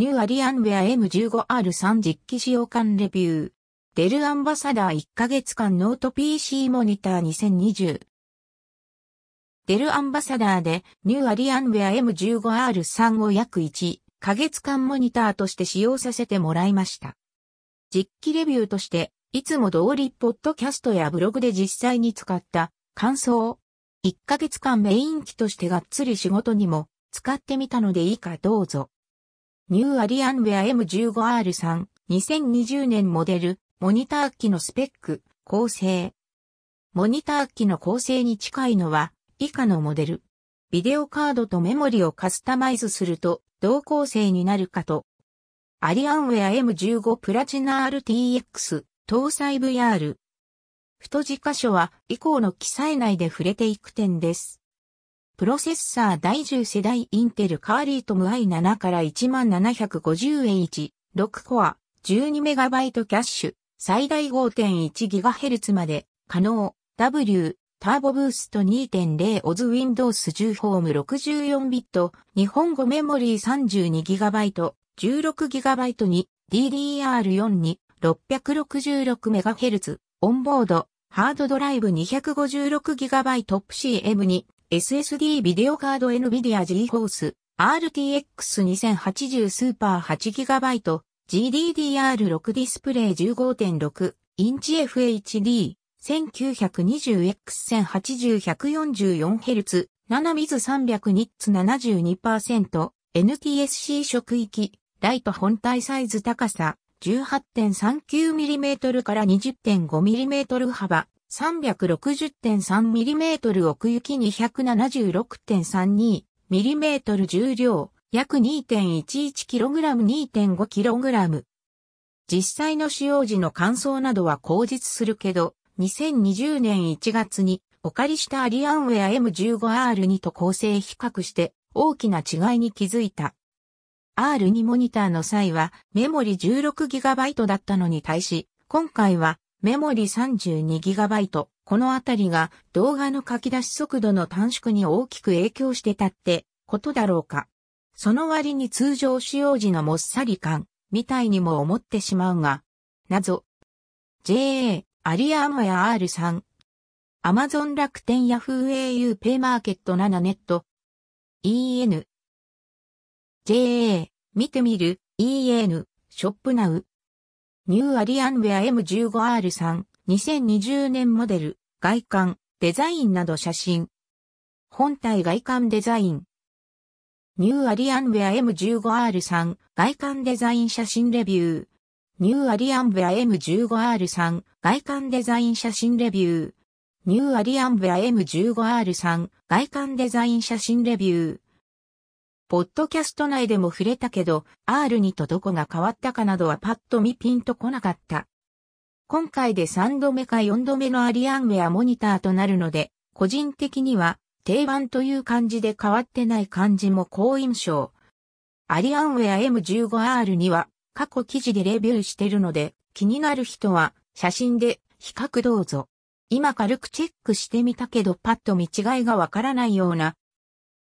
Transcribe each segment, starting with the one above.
ニュー Alienware M15R3 実機使用感レビュー。デルアンバサダー1ヶ月間ノート PC モニター2020。デルアンバサダーでニュー Alienware M15R3 を約1ヶ月間モニターとして使用させてもらいました。実機レビューとして、いつも通りポッドキャストやブログで実際に使った感想。1ヶ月間メイン機としてがっつり仕事にも使ってみたので以下どうぞ。ニュー Alienware M15R3 2020年モデル、モニター機のスペック、構成。モニター機の構成に近いのは以下のモデル。ビデオカードとメモリをカスタマイズすると同構成になるかと。Alienware M15 プラチナ RTX 搭載 VR。太字箇所は以降の記載内で触れていく点です。プロセッサー第10世代インテルカーリートム i7 から1750H、6コア。12MB キャッシュ、最大 5.1GHz まで可能、W、ターボブースト 2.0 オズ Windows 10 ホーム 64bit、日本語メモリー 32GB、16GB に DDR4 に 666MHz、オンボード、ハードドライブ 256GB PCM に SSD ビデオカード NVIDIA GeForce、RTX2080 スーパー 8GB、GDDR6 ディスプレイ 15.6 インチ FHD 1920×1080 144Hz 7水300ニッツ 72% NTSC 職域ライト本体サイズ高さ 18.39mm から 20.5mm 幅 360.3mm 奥行き 276.32mm 重量約 2.11kg、 2.5kg。実際の使用時の感想などは後日するけど、2020年1月にお借りした Alienware M15R2 と構成比較して大きな違いに気づいた。R2 モニターの際はメモリ 16GB だったのに対し、今回はメモリ 32GB。このあたりが動画の書き出し速度の短縮に大きく影響してたってことだろうか。その割に通常使用時のもっさり感、みたいにも思ってしまうが、謎。JA、Alienware R3。Amazon 楽天ヤフー auPay マーケット7ネット。EN。JA、見てみる、EN、ショップナウ。ニュー Alienware M15R3、2020年モデル、外観、デザインなど写真。本体外観デザイン。ニュー Alienware M15R3 外観デザイン写真レビュー。ニュー Alienware M15R3 外観デザイン写真レビュー。ニュー Alienware M15R3 外観デザイン写真レビュー。ポッドキャスト内でも触れたけど、R2 とどこが変わったかなどはパッと見ピンとこなかった。今回で3度目か4度目の Alienware モニターとなるので、個人的には、定番という感じで変わってない感じも好印象。Alienware M15R には過去記事でレビューしてるので気になる人は写真で比較どうぞ。今軽くチェックしてみたけどパッと見違いがわからないような。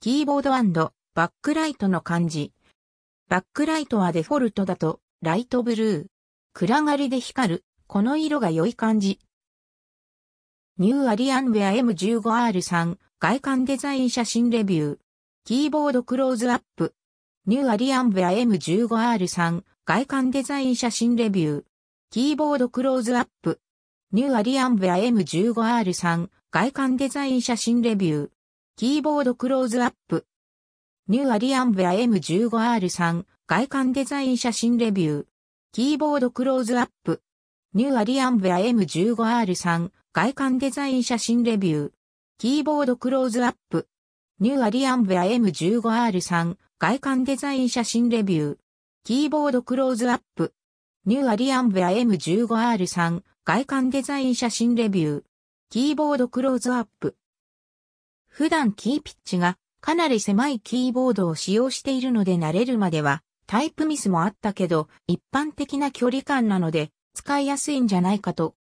キーボード&バックライトの感じ。バックライトはデフォルトだとライトブルー。暗がりで光る。この色が良い感じ。ニュー Alienware M15R3外観デザイン写真レビュー。キーボードクローズアップ。ニュー Alienware M15R3 外観デザイン写真レビュー。キーボードクローズアップ。ニュー Alienware M15R3 外観デザイン写真レビュー。キーボードクローズアップ。ニュー Alienware M15R3 外観デザイン写真レビュー。キーボードクローズアップ。ニュー Alienware M15R3 外観デザイン写真レビュー。キーボードクローズアップ。ニュー Alienware M15R3 外観デザイン写真レビュー。キーボードクローズアップ。ニュー Alienware M15R3 外観デザイン写真レビュー。キーボードクローズアップ。普段キーピッチがかなり狭いキーボードを使用しているので慣れるまではタイプミスもあったけど一般的な距離感なので使いやすいんじゃないかと。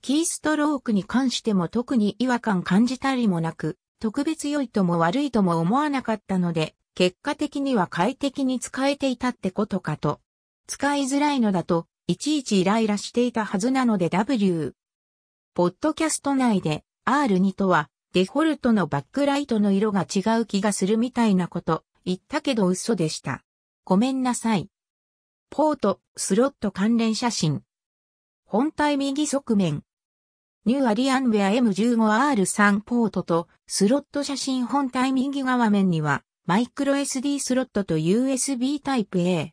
キーストロークに関しても特に違和感感じたりもなく、特別良いとも悪いとも思わなかったので、結果的には快適に使えていたってことかと。使いづらいのだと、いちいちイライラしていたはずなのでW。ポッドキャスト内で R2 とはデフォルトのバックライトの色が違う気がするみたいなこと言ったけど嘘でした。ごめんなさい。ポート、スロット関連写真。本体右側面。ニュー Alienware M15R3 ポートとスロット写真本体右側面にはマイクロ SD スロットと USB タイプ A。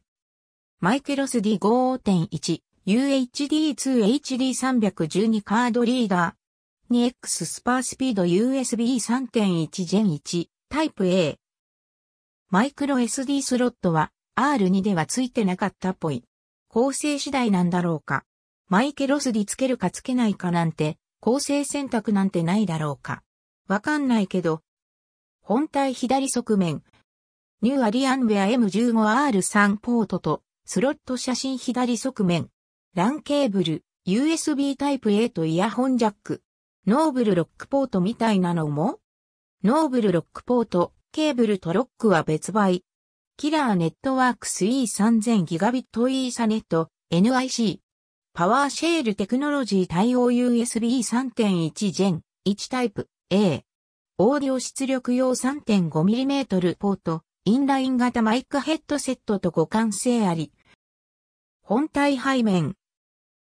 マイクロ SD5.1、UHD2HD312 カードリーダー。2X スパースピード USB3.1 Gen 1、タイプ A。マイクロ SD スロットは R2 ではついてなかったっぽい。構成次第なんだろうか。マイクロ SD つけるかつけないかなんて、構成選択なんてないだろうか。わかんないけど。本体左側面。ニュー Alienware M15R3 ポートと、スロット写真左側面。LAN ケーブル、USB タイプ A とイヤホンジャック。ノーブルロックポートみたいなのも？ノーブルロックポート、ケーブルとロックは別売。キラーネットワークス E3000Gb イーサネット、NIC。パワーシェールテクノロジー対応 USB3.1 Gen 1タイプ A。オーディオ出力用 3.5mm ポート、インライン型マイクヘッドセットと互換性あり。本体背面。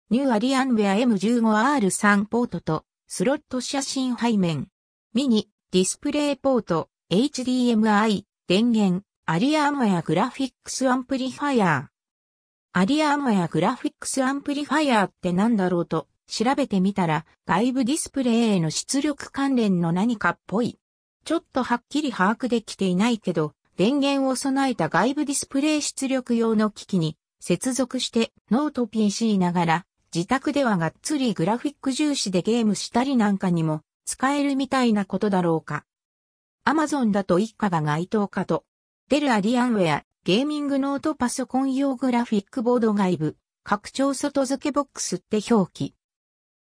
ニュー Alienware M15R3 ポートとスロット写真背面。ミニ、ディスプレイポート、HDMI、電源、Alienware Graphics Amplifier。Alienware Graphics Amplifier ってなんだろうと調べてみたら外部ディスプレイへの出力関連の何かっぽい。ちょっとはっきり把握できていないけど電源を備えた外部ディスプレイ出力用の機器に接続してノート PC ながら自宅ではがっつりグラフィック重視でゲームしたりなんかにも使えるみたいなことだろうか。Amazon だと一家が該当かと。デル Alienware ゲーミングノートパソコン用グラフィックボード外部拡張外付けボックスって表記。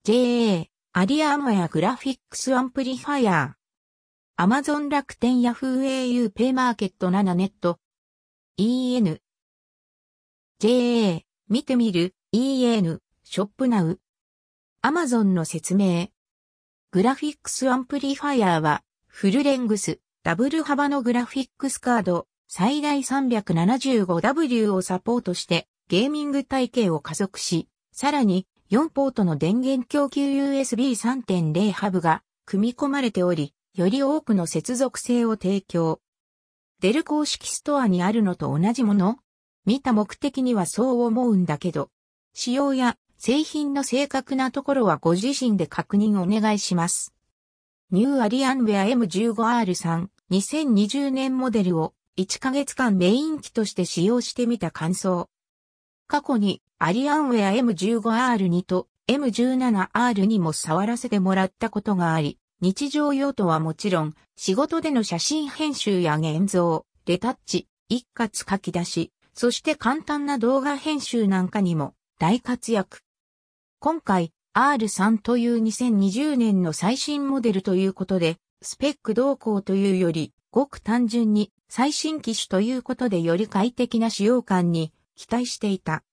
JA Alienware Graphics Amplifier。Amazon 楽天 Yahoo au ペイマーケット7ネット。EN。JA 見てみる EN ショップナウ。Amazon の説明。グラフィックスアンプリファイアはフルレングスダブル幅のグラフィックスカード最大 375W をサポートしてゲーミング体系を加速し、さらに4ポートの電源供給 USB3.0 ハブが組み込まれており、より多くの接続性を提供。デル公式ストアにあるのと同じもの？見た目的にはそう思うんだけど、仕様や製品の正確なところはご自身で確認お願いします。ニュー Alienware M15R3 2020年モデルを1ヶ月間メイン機として使用してみた感想。過去に Alienware M15R2 と M17R にも触らせてもらったことがあり、日常用途はもちろん仕事での写真編集や現像、レタッチ、一括書き出し、そして簡単な動画編集なんかにも大活躍。今回 R3 という2020年の最新モデルということで、スペック動向というより、ごく単純に最新機種ということでより快適な使用感に期待していた。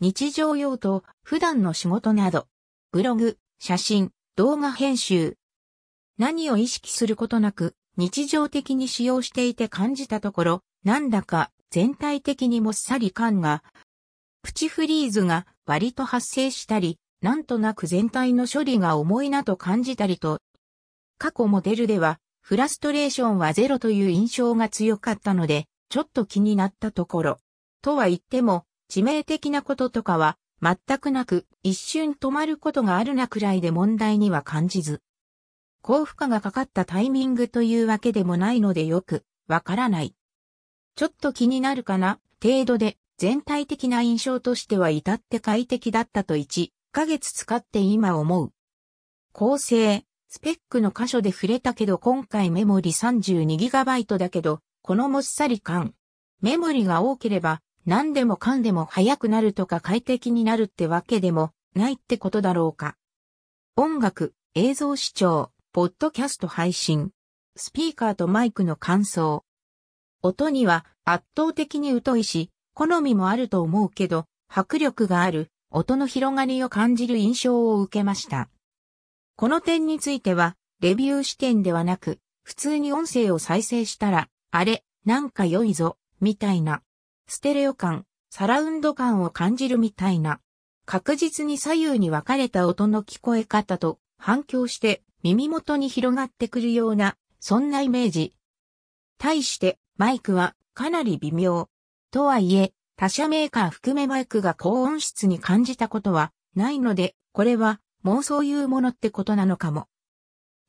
日常用途、普段の仕事など、ブログ、写真、動画編集。何を意識することなく、日常的に使用していて感じたところ、なんだか、全体的にもっさり感が、プチフリーズが割と発生したり、なんとなく全体の処理が重いなと感じたりと、過去モデルではフラストレーションはゼロという印象が強かったので、ちょっと気になったところ。とは言っても、致命的なこととかは全くなく、一瞬止まることがあるなくらいで問題には感じず、高負荷がかかったタイミングというわけでもないのでよくわからない。ちょっと気になるかな、程度で、全体的な印象としては至って快適だったと1ヶ月使って今思う。構成、スペックの箇所で触れたけど今回メモリ 32GB だけど、このもっさり感。メモリが多ければ、何でもかんでも速くなるとか快適になるってわけでもないってことだろうか。音楽、映像視聴、ポッドキャスト配信、スピーカーとマイクの感想。音には圧倒的に疎いし、好みもあると思うけど、迫力がある音の広がりを感じる印象を受けました。この点については、レビュー視点ではなく、普通に音声を再生したら、あれ、なんか良いぞ、みたいな。ステレオ感、サラウンド感を感じるみたいな。確実に左右に分かれた音の聞こえ方と反響して耳元に広がってくるような、そんなイメージ。対して、マイクはかなり微妙。とはいえ、他社メーカー含めマイクが高音質に感じたことはないので、これはもうそういうものってことなのかも。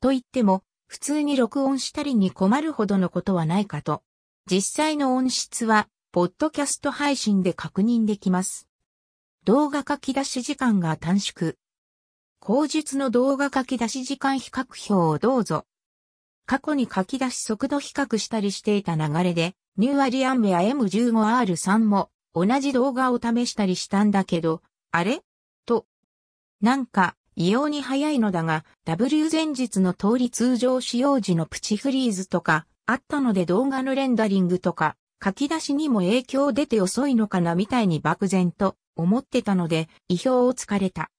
と言っても、普通に録音したりに困るほどのことはないかと。実際の音質は、ポッドキャスト配信で確認できます。動画書き出し時間が短縮。後述の動画書き出し時間比較表をどうぞ。過去に書き出し速度比較したりしていた流れで、ニューAlienware M15R3 も同じ動画を試したりしたんだけど、あれ?と。なんか、異様に早いのだが、W 前日の通り通常使用時のプチフリーズとか、あったので動画のレンダリングとか、書き出しにも影響出て遅いのかなみたいに漠然と思ってたので、意表をつかれた。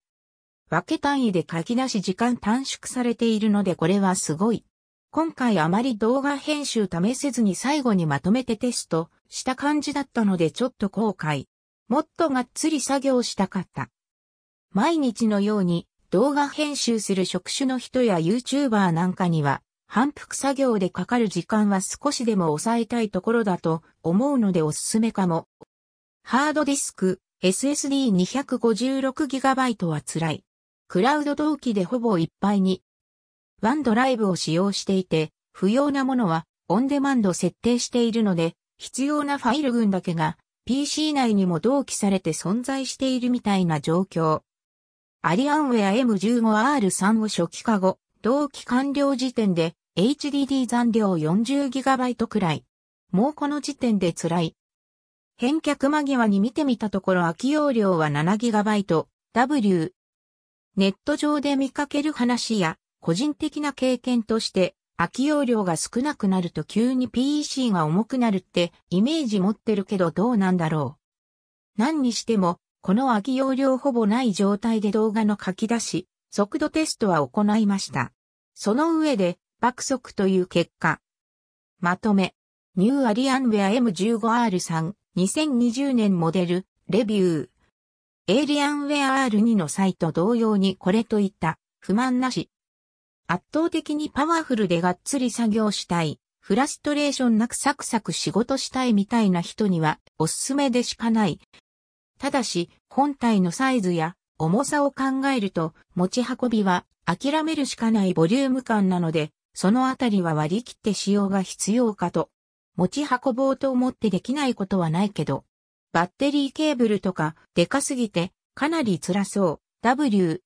分け単位で書き出し時間短縮されているのでこれはすごい。今回あまり動画編集試せずに最後にまとめてテストした感じだったのでちょっと後悔。もっとがっつり作業したかった。毎日のように動画編集する職種の人や YouTuber なんかには、反復作業でかかる時間は少しでも抑えたいところだと思うのでおすすめかも。ハードディスク SSD256GB は辛い。クラウド同期でほぼいっぱいに。ワンドライブを使用していて、不要なものはオンデマンド設定しているので、必要なファイル群だけが PC 内にも同期されて存在しているみたいな状況。Alienware M15R3 を初期化後、同期完了時点で、HDD 残量 40GB くらい。もうこの時点で辛い。返却間際に見てみたところ空き容量は 7GB。ネット上で見かける話や、個人的な経験として、空き容量が少なくなると急に PC が重くなるってイメージ持ってるけどどうなんだろう。何にしても、この空き容量ほぼない状態で動画の書き出し、速度テストは行いました。その上で、爆速という結果。まとめ。ニューAlienware M15R3 2020年モデルレビュー。Alienware R2 の際と同様にこれといった不満なし。圧倒的にパワフルでがっつり作業したい。フラストレーションなくサクサク仕事したいみたいな人にはおすすめでしかない。ただし、本体のサイズや重さを考えると持ち運びは諦めるしかないボリューム感なので、そのあたりは割り切って使用が必要かと。持ち運ぼうと思ってできないことはないけど。バッテリーケーブルとかでかすぎてかなり辛そう。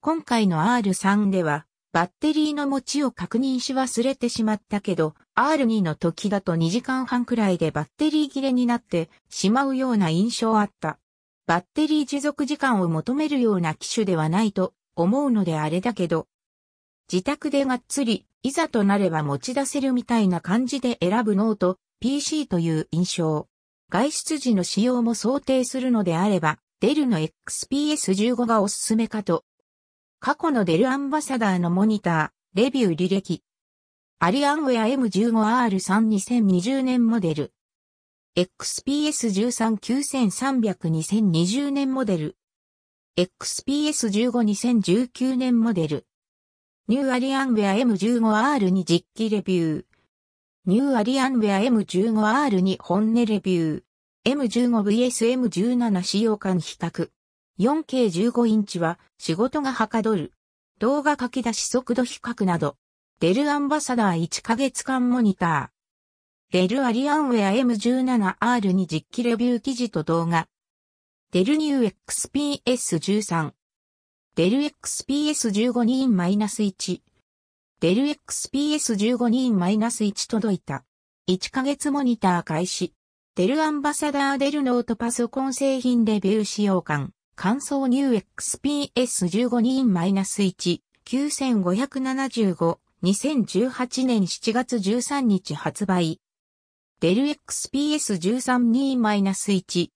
今回の R3 ではバッテリーの持ちを確認し忘れてしまったけど、R2 の時だと2時間半くらいでバッテリー切れになってしまうような印象あった。バッテリー持続時間を求めるような機種ではないと思うのであれだけど。自宅でがっつり、いざとなれば持ち出せるみたいな感じで選ぶノート、PC という印象。外出時の使用も想定するのであれば、デルの XPS15 がおすすめかと。過去のデルアンバサダーのモニター、レビュー履歴。Alienware M15R3 2020年モデル。XPS13-9300-2020 年モデル。XPS15-2019 年モデル。ニューAlienware M15R2 実機レビュー。ニューAlienware M15R2 本音レビュー。M15vs M17 使用感比較。4K15 インチは仕事がはかどる。動画書き出し速度比較など。デルアンバサダー1ヶ月間モニター。デルAlienware M17R2 実機レビュー記事と動画。デルニュー XPS13。デル XPS15-1。デル XPS15-1 届いた。1ヶ月モニター開始。デルアンバサダーデルノートパソコン製品レビュー使用感。感想ニュー XPS15-1。9575。2018年7月13日発売。DEL XPS 132-1